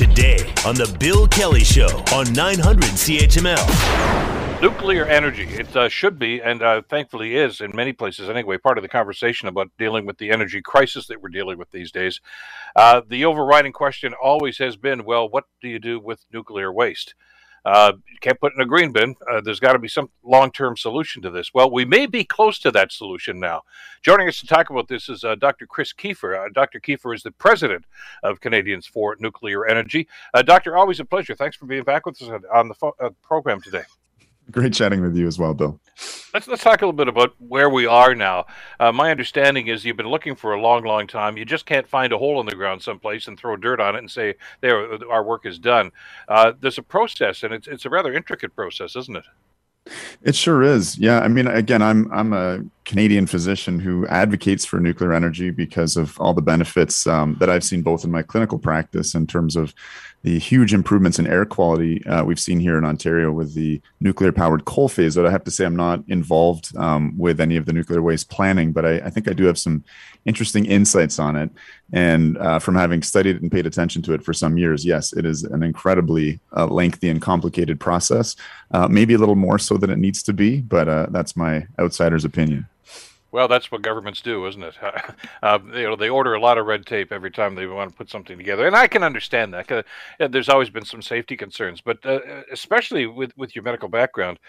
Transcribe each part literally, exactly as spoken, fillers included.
today on The Bill Kelly Show on nine hundred C H M L. Nuclear energy, it uh, should be, and uh, thankfully is in many places anyway, part of the conversation about dealing with the energy crisis that we're dealing with these days. Uh, the overriding question always has been, well, what do you do with nuclear waste? Uh, you can't put it in a green bin. Uh, there's got to be some long-term solution to this. Well, we may be close to that solution now. Joining us to talk about this is uh, Doctor Chris Kiefer. Uh, Doctor Kiefer is the president of Canadians for Nuclear Energy. Uh, Doctor, always a pleasure. Thanks for being back with us on the fo- uh, program today. Great chatting with you as well, Bill. Let's let's talk a little bit about where we are now. Uh, my understanding is you've been looking for a long, long time. You just can't find a hole in the ground someplace and throw dirt on it and say, "There, our work is done." Uh, there's a process, and it's it's a rather intricate process, isn't it? It sure is. Yeah, I mean, again, I'm I'm a Canadian physician who advocates for nuclear energy because of all the benefits um, that I've seen both in my clinical practice in terms of the huge improvements in air quality uh, we've seen here in Ontario with the nuclear-powered coal phase. But I have to say I'm not involved um, with any of the nuclear waste planning, but I, I think I do have some interesting insights on it. And uh, from having studied it and paid attention to it for some years, yes, it is an incredibly uh, lengthy and complicated process, uh, maybe a little more so than it needs to be, but uh, that's my outsider's opinion. Well, that's what governments do, isn't it? Uh, you know, they order a lot of red tape every time they want to put something together, and I can understand that. Cause, uh, there's always been some safety concerns, but uh, especially with, with your medical background,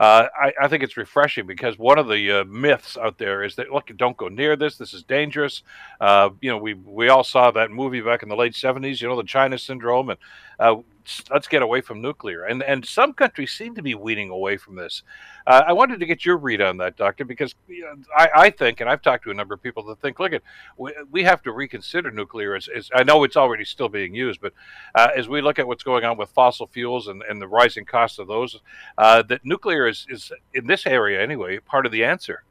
uh, I, I think it's refreshing because one of the uh, myths out there is that look, don't go near this. This is dangerous. Uh, you know, we we all saw that movie back in the late seventies. You know, the China syndrome, and uh, let's get away from nuclear. And and some countries seem to be weaning away from this. Uh, I wanted to get your read on that, Doctor, because I, I think, and I've talked to a number of people that think, look, at we, we have to reconsider nuclear. As, as I know it's already still being used, but uh, as we look at what's going on with fossil fuels and, and the rising cost of those, uh, that nuclear is, is, in this area anyway, part of the answer.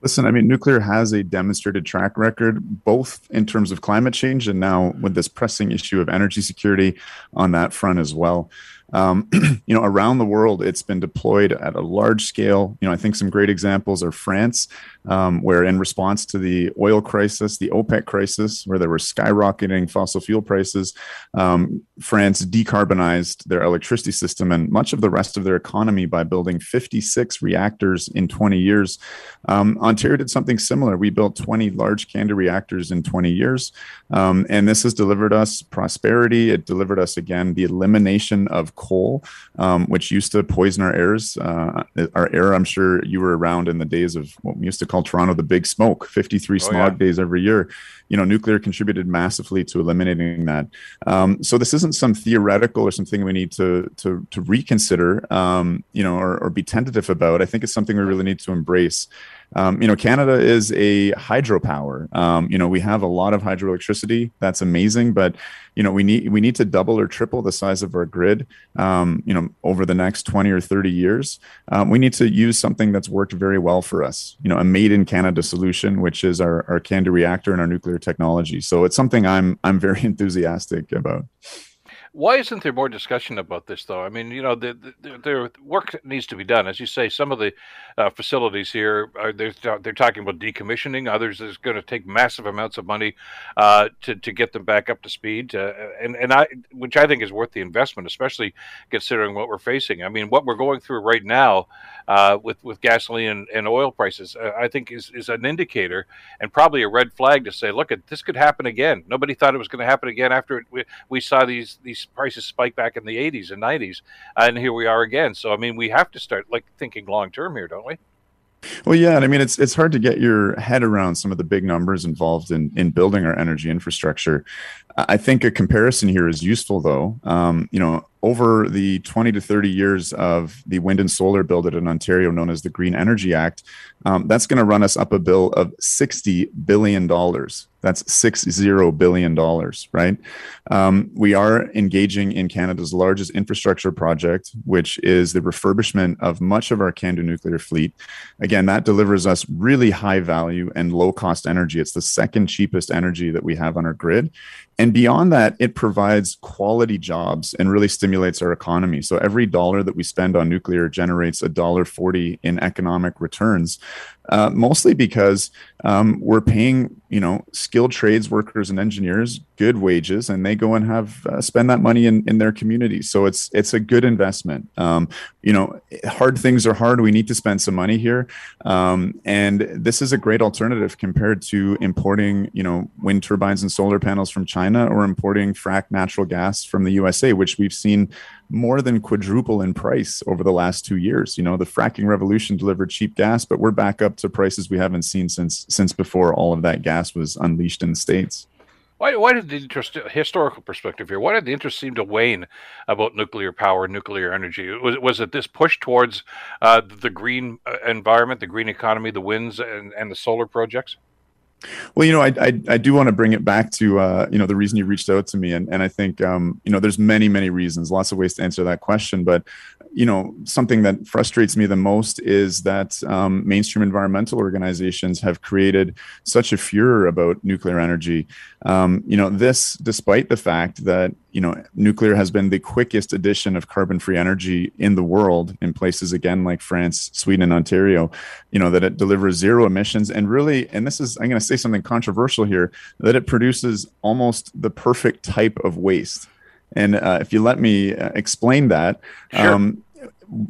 Listen, I mean, nuclear has a demonstrated track record, both in terms of climate change and now with this pressing issue of energy security on that front as well. Um, you know, around the world, it's been deployed at a large scale. You know, I think some great examples are France, um, where in response to the oil crisis, the OPEC crisis, where there were skyrocketing fossil fuel prices, um, France decarbonized their electricity system and much of the rest of their economy by building fifty-six reactors in twenty years. Um, Ontario did something similar. We built twenty large CANDU reactors in twenty years. Um, and this has delivered us prosperity. It delivered us, again, the elimination of coal, um, which used to poison our airs, uh, our air. I'm sure you were around in the days of what we used to call Toronto the Big Smoke, fifty-three smog oh, yeah. days every year. You know, nuclear contributed massively to eliminating that. Um, so this isn't some theoretical or something we need to to, to reconsider, um, you know, or, or be tentative about. I think it's something we really need to embrace. Um, you know, Canada is a hydropower. Um, you know, we have a lot of hydroelectricity. That's amazing. But, you know, we need we need to double or triple the size of our grid, um, you know, over the next twenty or thirty years. Um, we need to use something that's worked very well for us, you know, a made in Canada solution, which is our, our CANDU reactor and our nuclear technology. So it's something I'm I'm very enthusiastic about. Why isn't there more discussion about this, though? I mean, you know, the, the, the work needs to be done. As you say, some of the uh, facilities here, are they're, they're talking about decommissioning. Others is going to take massive amounts of money uh, to, to get them back up to speed, uh, and, and I, which I think is worth the investment, especially considering what we're facing. I mean, what we're going through right now uh, with, with gasoline and, and oil prices, uh, I think is, is an indicator and probably a red flag to say, look, this could happen again. Nobody thought it was going to happen again after it, we, we saw these these prices spiked back in the eighties and nineties, and here we are again. So, I mean, we have to start like thinking long term here, don't we? Well, yeah, and I mean, it's it's hard to get your head around some of the big numbers involved in, in building our energy infrastructure. I think a comparison here is useful, though. Um, you know, over the twenty to thirty years of the wind and solar build in Ontario, known as the Green Energy Act, um, that's going to run us up a bill of sixty billion dollars. That's sixty billion dollars, right? Um, we are engaging in Canada's largest infrastructure project, which is the refurbishment of much of our CANDU nuclear fleet. Again, that delivers us really high value and low cost energy. It's the second cheapest energy that we have on our grid. And beyond that, it provides quality jobs and really stimulates our economy. So every dollar that we spend on nuclear generates one dollar forty in economic returns, uh, mostly because um, we're paying, you know, skilled trades workers and engineers good wages, and they go and have uh, spend that money in, in their communities. So it's it's a good investment. Um, you know, hard things are hard. We need to spend some money here, um, and this is a great alternative compared to importing, you know, wind turbines and solar panels from China, or importing fracked natural gas from the U S A, which we've seen more than quadruple in price over the last two years. You know, the fracking revolution delivered cheap gas, but we're back up to prices we haven't seen since since before all of that gas was unleashed in the States. Why, why did the interest, historical perspective here, why did the interest seem to wane about nuclear power, nuclear energy? Was, was it this push towards uh, the green environment, the green economy, the winds and, and the solar projects? Well, you know, I, I I do want to bring it back to, uh, you know, the reason you reached out to me. And, and I think, um, you know, there's many, many reasons, lots of ways to answer that question. But, you know, something that frustrates me the most is that um, mainstream environmental organizations have created such a furor about nuclear energy. Um, you know, this despite the fact that, you know, nuclear has been the quickest addition of carbon-free energy in the world in places, again, like France, Sweden, and Ontario, you know, that it delivers zero emissions and really, and this is, I'm going to say something controversial here, that it produces almost the perfect type of waste. And uh, if you let me uh, explain that, sure. um,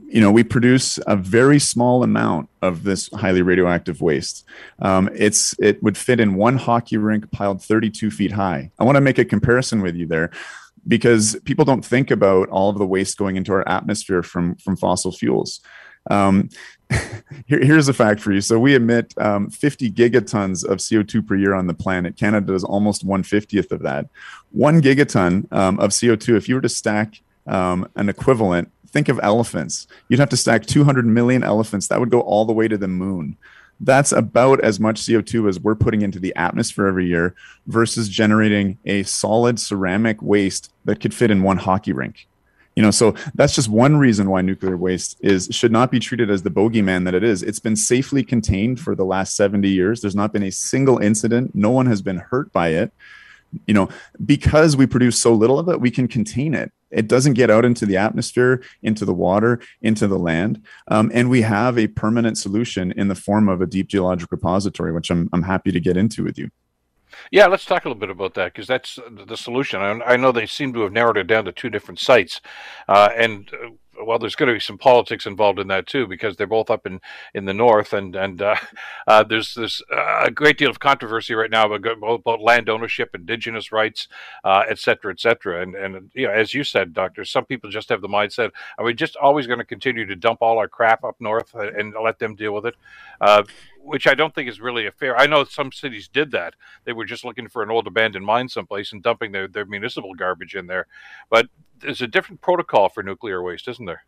you know, we produce a very small amount of this highly radioactive waste. Um, it's it would fit in one hockey rink piled thirty-two feet high. I want to make a comparison with you there, because people don't think about all of the waste going into our atmosphere from, from fossil fuels. Um, here, here's a fact for you. So we emit um, fifty gigatons of C O two per year on the planet. Canada does almost one fiftieth of that. One gigaton um, of C O two, if you were to stack um, an equivalent, think of elephants. You'd have to stack two hundred million elephants. That would go all the way to the moon. That's about as much C O two as we're putting into the atmosphere every year versus generating a solid ceramic waste that could fit in one hockey rink. You know, so that's just one reason why nuclear waste is should not be treated as the bogeyman that it is. It's been safely contained for the last seventy years. There's not been a single incident. No one has been hurt by it. You know, because we produce so little of it, we can contain it. It doesn't get out into the atmosphere, into the water, into the land. Um, and we have a permanent solution in the form of a deep geologic repository, which I'm, I'm happy to get into with you. Yeah, let's talk a little bit about that, because that's the solution. I, I know they seem to have narrowed it down to two different sites. Uh, and, uh, well, there's going to be some politics involved in that, too, because they're both up in, in the north. And, and uh, uh, there's, there's a great deal of controversy right now about, about land ownership, indigenous rights, uh, et cetera, et cetera. And, and you know, as you said, Doctor, some people just have the mindset, are we just always going to continue to dump all our crap up north and let them deal with it? Uh, which I don't think is really a fair. I know some cities did that. They were just looking for an old abandoned mine someplace and dumping their, their municipal garbage in there. But there's a different protocol for nuclear waste, isn't there?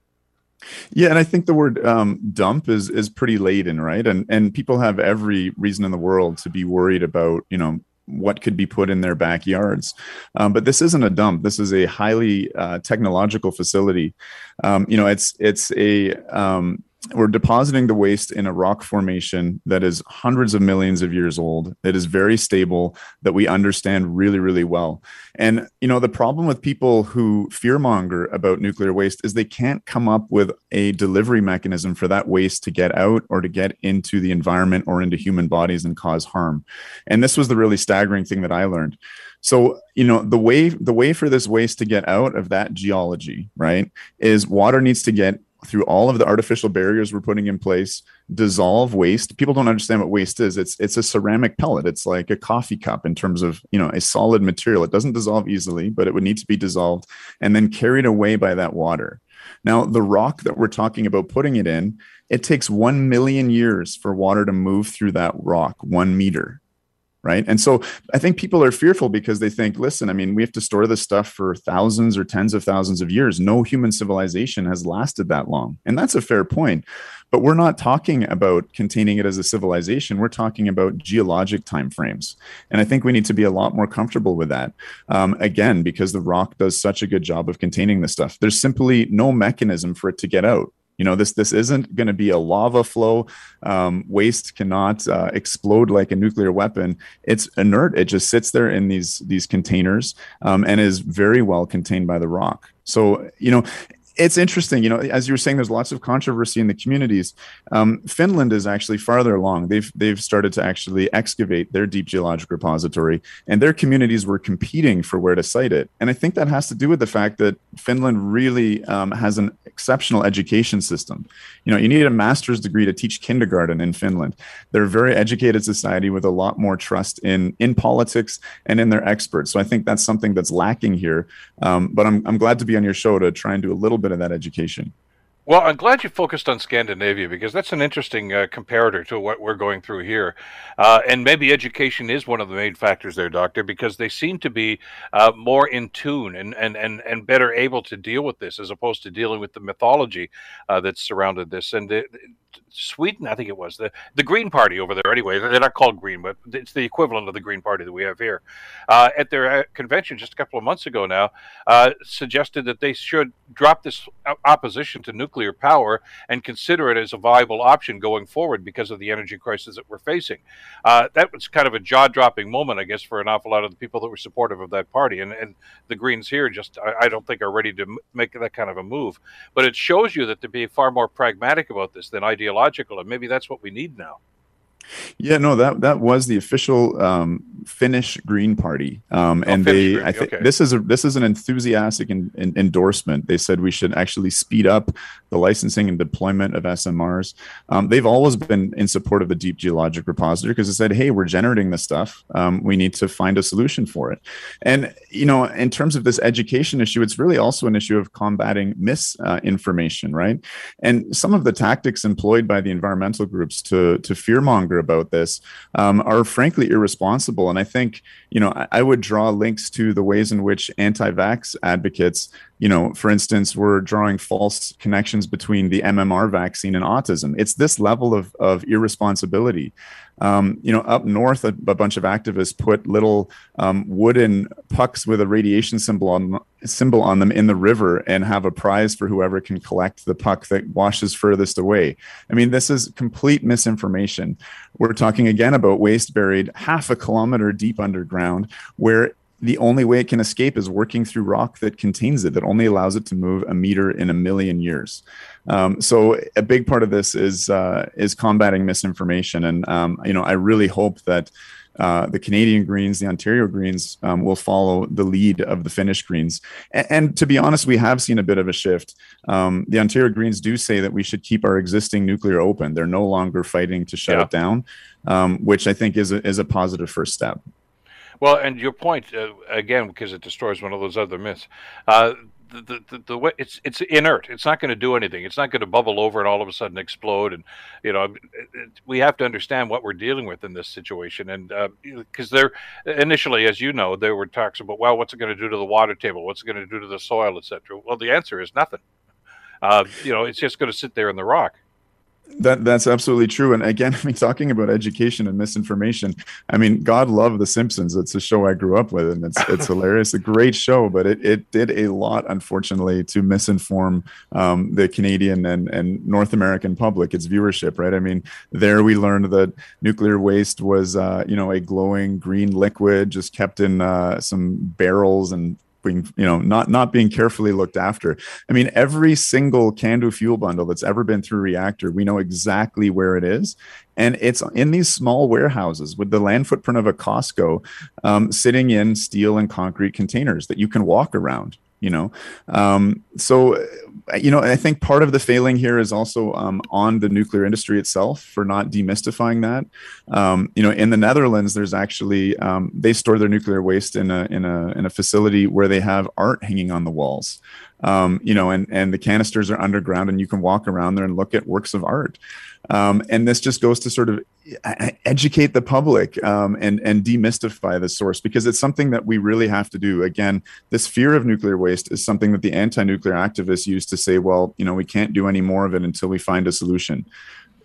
Yeah, and I think the word um, dump is is pretty laden, right? And and people have every reason in the world to be worried about, you know, what could be put in their backyards. Um, but this isn't a dump. This is a highly uh, technological facility. Um, you know, it's, it's a... Um, We're depositing the waste in a rock formation that is hundreds of millions of years old, that is very stable, that we understand really, really well. And, you know, the problem with people who fearmonger about nuclear waste is they can't come up with a delivery mechanism for that waste to get out or to get into the environment or into human bodies and cause harm. And this was the really staggering thing that I learned. So, you know, the way the way for this waste to get out of that geology, right, is water needs to get through all of the artificial barriers we're putting in place, dissolve waste. People don't understand what waste is. It's it's a ceramic pellet. It's like a coffee cup in terms of, you know, a solid material. It doesn't dissolve easily, but it would need to be dissolved and then carried away by that water. Now, the rock that we're talking about putting it in, it takes one million years for water to move through that rock, one meter. Right. And so I think people are fearful because they think, listen, I mean, we have to store this stuff for thousands or tens of thousands of years. No human civilization has lasted that long. And that's a fair point. But we're not talking about containing it as a civilization. We're talking about geologic timeframes. And I think we need to be a lot more comfortable with that. Um, again, because the rock does such a good job of containing this stuff. There's simply no mechanism for it to get out. You know, this this isn't going to be a lava flow. Um, waste cannot uh, explode like a nuclear weapon. It's inert. It just sits there in these these containers um, and is very well contained by the rock. So, you know, it's interesting, you know, as you were saying, there's lots of controversy in the communities. Um, Finland is actually farther along. They've they've started to actually excavate their deep geologic repository, and their communities were competing for where to site it. And I think that has to do with the fact that Finland really um, has an exceptional education system. You know, you need a master's degree to teach kindergarten in Finland. They're a very educated society with a lot more trust in in politics and in their experts. So I think that's something that's lacking here. Um, but I'm I'm glad to be on your show to try and do a little bit of that education. Well, I'm glad you focused on Scandinavia, because that's an interesting uh, comparator to what we're going through here. Uh, and maybe education is one of the main factors there, Doctor, because they seem to be uh, more in tune and, and, and, and better able to deal with this as opposed to dealing with the mythology uh, that's surrounded this. And the, Sweden, I think it was, the, the Green Party over there anyway, they're not called Green, but it's the equivalent of the Green Party that we have here. Uh, at their convention just a couple of months ago now, uh, suggested that they should drop this opposition to nuclear power and consider it as a viable option going forward because of the energy crisis that we're facing. Uh, that was kind of a jaw-dropping moment, I guess, for an awful lot of the people that were supportive of that party. And, and the Greens here just, I, I don't think, are ready to make that kind of a move. But it shows you that to be far more pragmatic about this than ideological, and maybe that's what we need now. Yeah, no, that that was the official um, Finnish Green Party, um, oh, and Finnish they. Green. I think okay. this is a this is an enthusiastic in, in, endorsement. They said we should actually speed up the licensing and deployment of S M Rs. Um, they've always been in support of the deep geologic repository because they said, "Hey, we're generating this stuff. Um, we need to find a solution for it." And you know, in terms of this education issue, it's really also an issue of combating misinformation, uh, right? And some of the tactics employed by the environmental groups to to fearmonger about this um, are frankly irresponsible. And I think, you know, I, I would draw links to the ways in which anti-vax advocates, you know, for instance, were drawing false connections between the M M R vaccine and autism. It's this level of, of irresponsibility. Um, you know, up north, a, a bunch of activists put little um, wooden pucks with a radiation symbol on, symbol on them in the river and have a prize for whoever can collect the puck that washes furthest away. I mean, this is complete misinformation. We're talking again about waste buried half a kilometer deep underground, where the only way it can escape is working through rock that contains it, that only allows it to move a meter in a million years. Um, so a big part of this is uh, is combating misinformation. And, um, you know, I really hope that uh, the Canadian Greens, the Ontario Greens um, will follow the lead of the Finnish Greens. And, and to be honest, we have seen a bit of a shift. Um, the Ontario Greens do say that we should keep our existing nuclear open. They're no longer fighting to shut yeah. it down, um, which I think is a, is a positive first step. Well, and your point, uh, again, because it destroys one of those other myths, uh, the, the, the, the way it's it's inert. It's not going to do anything. It's not going to bubble over and all of a sudden explode. And, you know, it, it, we have to understand what we're dealing with in this situation. And because uh, there initially, as you know, there were talks about, well, what's it going to do to the water table? What's it going to do to the soil, et cetera? Well, the answer is nothing. Uh, you know, it's just going to sit there in the rock. That that's absolutely true. And again, I mean, talking about education and misinformation, I mean, God love The Simpsons. It's a show I grew up with, and it's it's hilarious. A great show, but it, it did a lot, unfortunately, to misinform um, the Canadian and, and North American public, its viewership, right? I mean, there we learned that nuclear waste was, uh, you know, a glowing green liquid just kept in uh, some barrels and being, you know, not not being carefully looked after. I mean, every single CANDU fuel bundle that's ever been through reactor, we know exactly where it is. And it's in these small warehouses with the land footprint of a Costco um, sitting in steel and concrete containers that you can walk around, you know. Um, so, you know, I think part of the failing here is also um, on the nuclear industry itself for not demystifying that. Um, you know, in the Netherlands, there's actually um, they store their nuclear waste in a in a in a facility where they have art hanging on the walls. Um, you know, and and the canisters are underground, and you can walk around there and look at works of art. Um, and this just goes to sort of educate the public um, and and demystify the source, because it's something that we really have to do. Again, this fear of nuclear waste is something that the anti-nuclear activists use to say, well, you know, we can't do any more of it until we find a solution.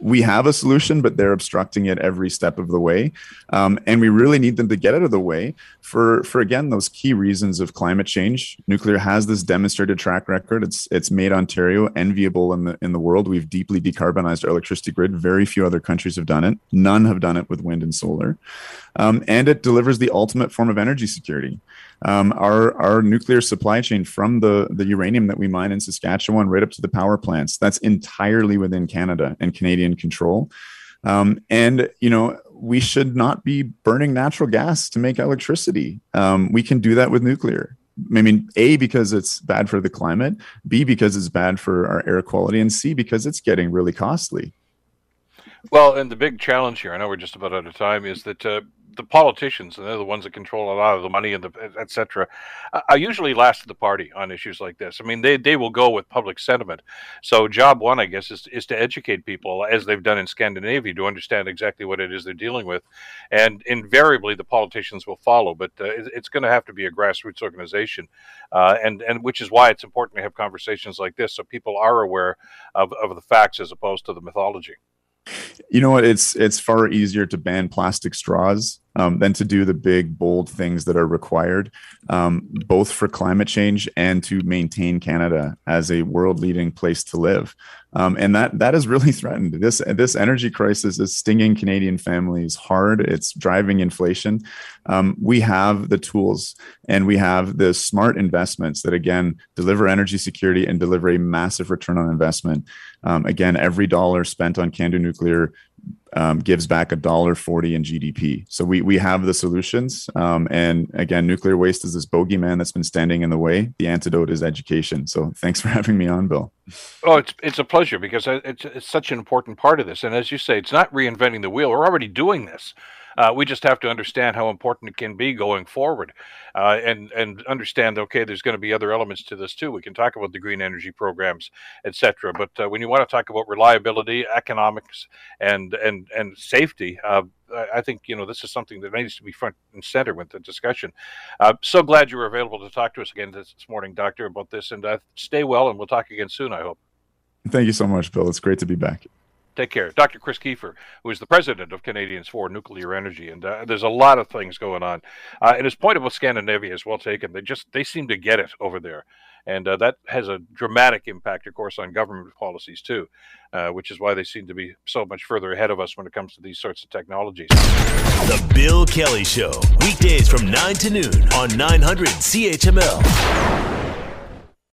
we have a solution, but they're obstructing it every step of the way. Um, and we really need them to get out of the way for, for, again, those key reasons of climate change. Nuclear has this demonstrated track record. It's it's made Ontario enviable in the in the world. We've deeply decarbonized our electricity grid. Very few other countries have done it. None have done it with wind and solar. Um, and it delivers the ultimate form of energy security. Um, our, our nuclear supply chain from the, the uranium that we mine in Saskatchewan right up to the power plants, that's entirely within Canada and Canadian control. Um, and, you know, we should not be burning natural gas to make electricity. Um, we can do that with nuclear. I mean, A, because it's bad for the climate, B, because it's bad for our air quality, and C, because it's getting really costly. Well, and the big challenge here, I know we're just about out of time, is that uh, the politicians, and they're the ones that control a lot of the money and the et cetera, are usually last to the party on issues like this. I mean, they, they will go with public sentiment. So job one, I guess, is, is to educate people, as they've done in Scandinavia, to understand exactly what it is they're dealing with. And invariably, the politicians will follow. But uh, it's going to have to be a grassroots organization, uh, and, and which is why it's important to have conversations like this, so people are aware of, of the facts as opposed to the mythology. You know what? It's it's far easier to ban plastic straws um, than to do the big, bold things that are required, um, both for climate change and to maintain Canada as a world-leading place to live. Um, and that that is really threatened. This this energy crisis is stinging Canadian families hard. It's driving inflation. Um, we have the tools and we have the smart investments that, again, deliver energy security and deliver a massive return on investment. Um, again, every dollar spent on CANDU nuclear um, gives back a dollar forty in G D P. So we we have the solutions. Um, and again, nuclear waste is this bogeyman that's been standing in the way. The antidote is education. So thanks for having me on, Bill. Oh, it's it's a pleasure, because it's, it's such an important part of this. And as you say, it's not reinventing the wheel. We're already doing this. Uh, we just have to understand how important it can be going forward, uh, and and understand, okay, there's going to be other elements to this too. We can talk about the green energy programs, et cetera. But uh, when you want to talk about reliability, economics, and and and safety, uh, I think, you know, this is something that needs to be front and center with the discussion. Uh, so glad you were available to talk to us again this morning, Doctor, about this. And uh, stay well, and we'll talk again soon, I hope. Thank you so much, Bill. It's great to be back. Take care. Doctor Chris Kiefer, who is the president of Canadians for Nuclear Energy. And uh, there's a lot of things going on. Uh, and his point about Scandinavia is well taken. They just, they seem to get it over there. And uh, that has a dramatic impact, of course, on government policies too, uh, which is why they seem to be so much further ahead of us when it comes to these sorts of technologies. The Bill Kelly Show, weekdays from nine to noon on nine hundred C H M L.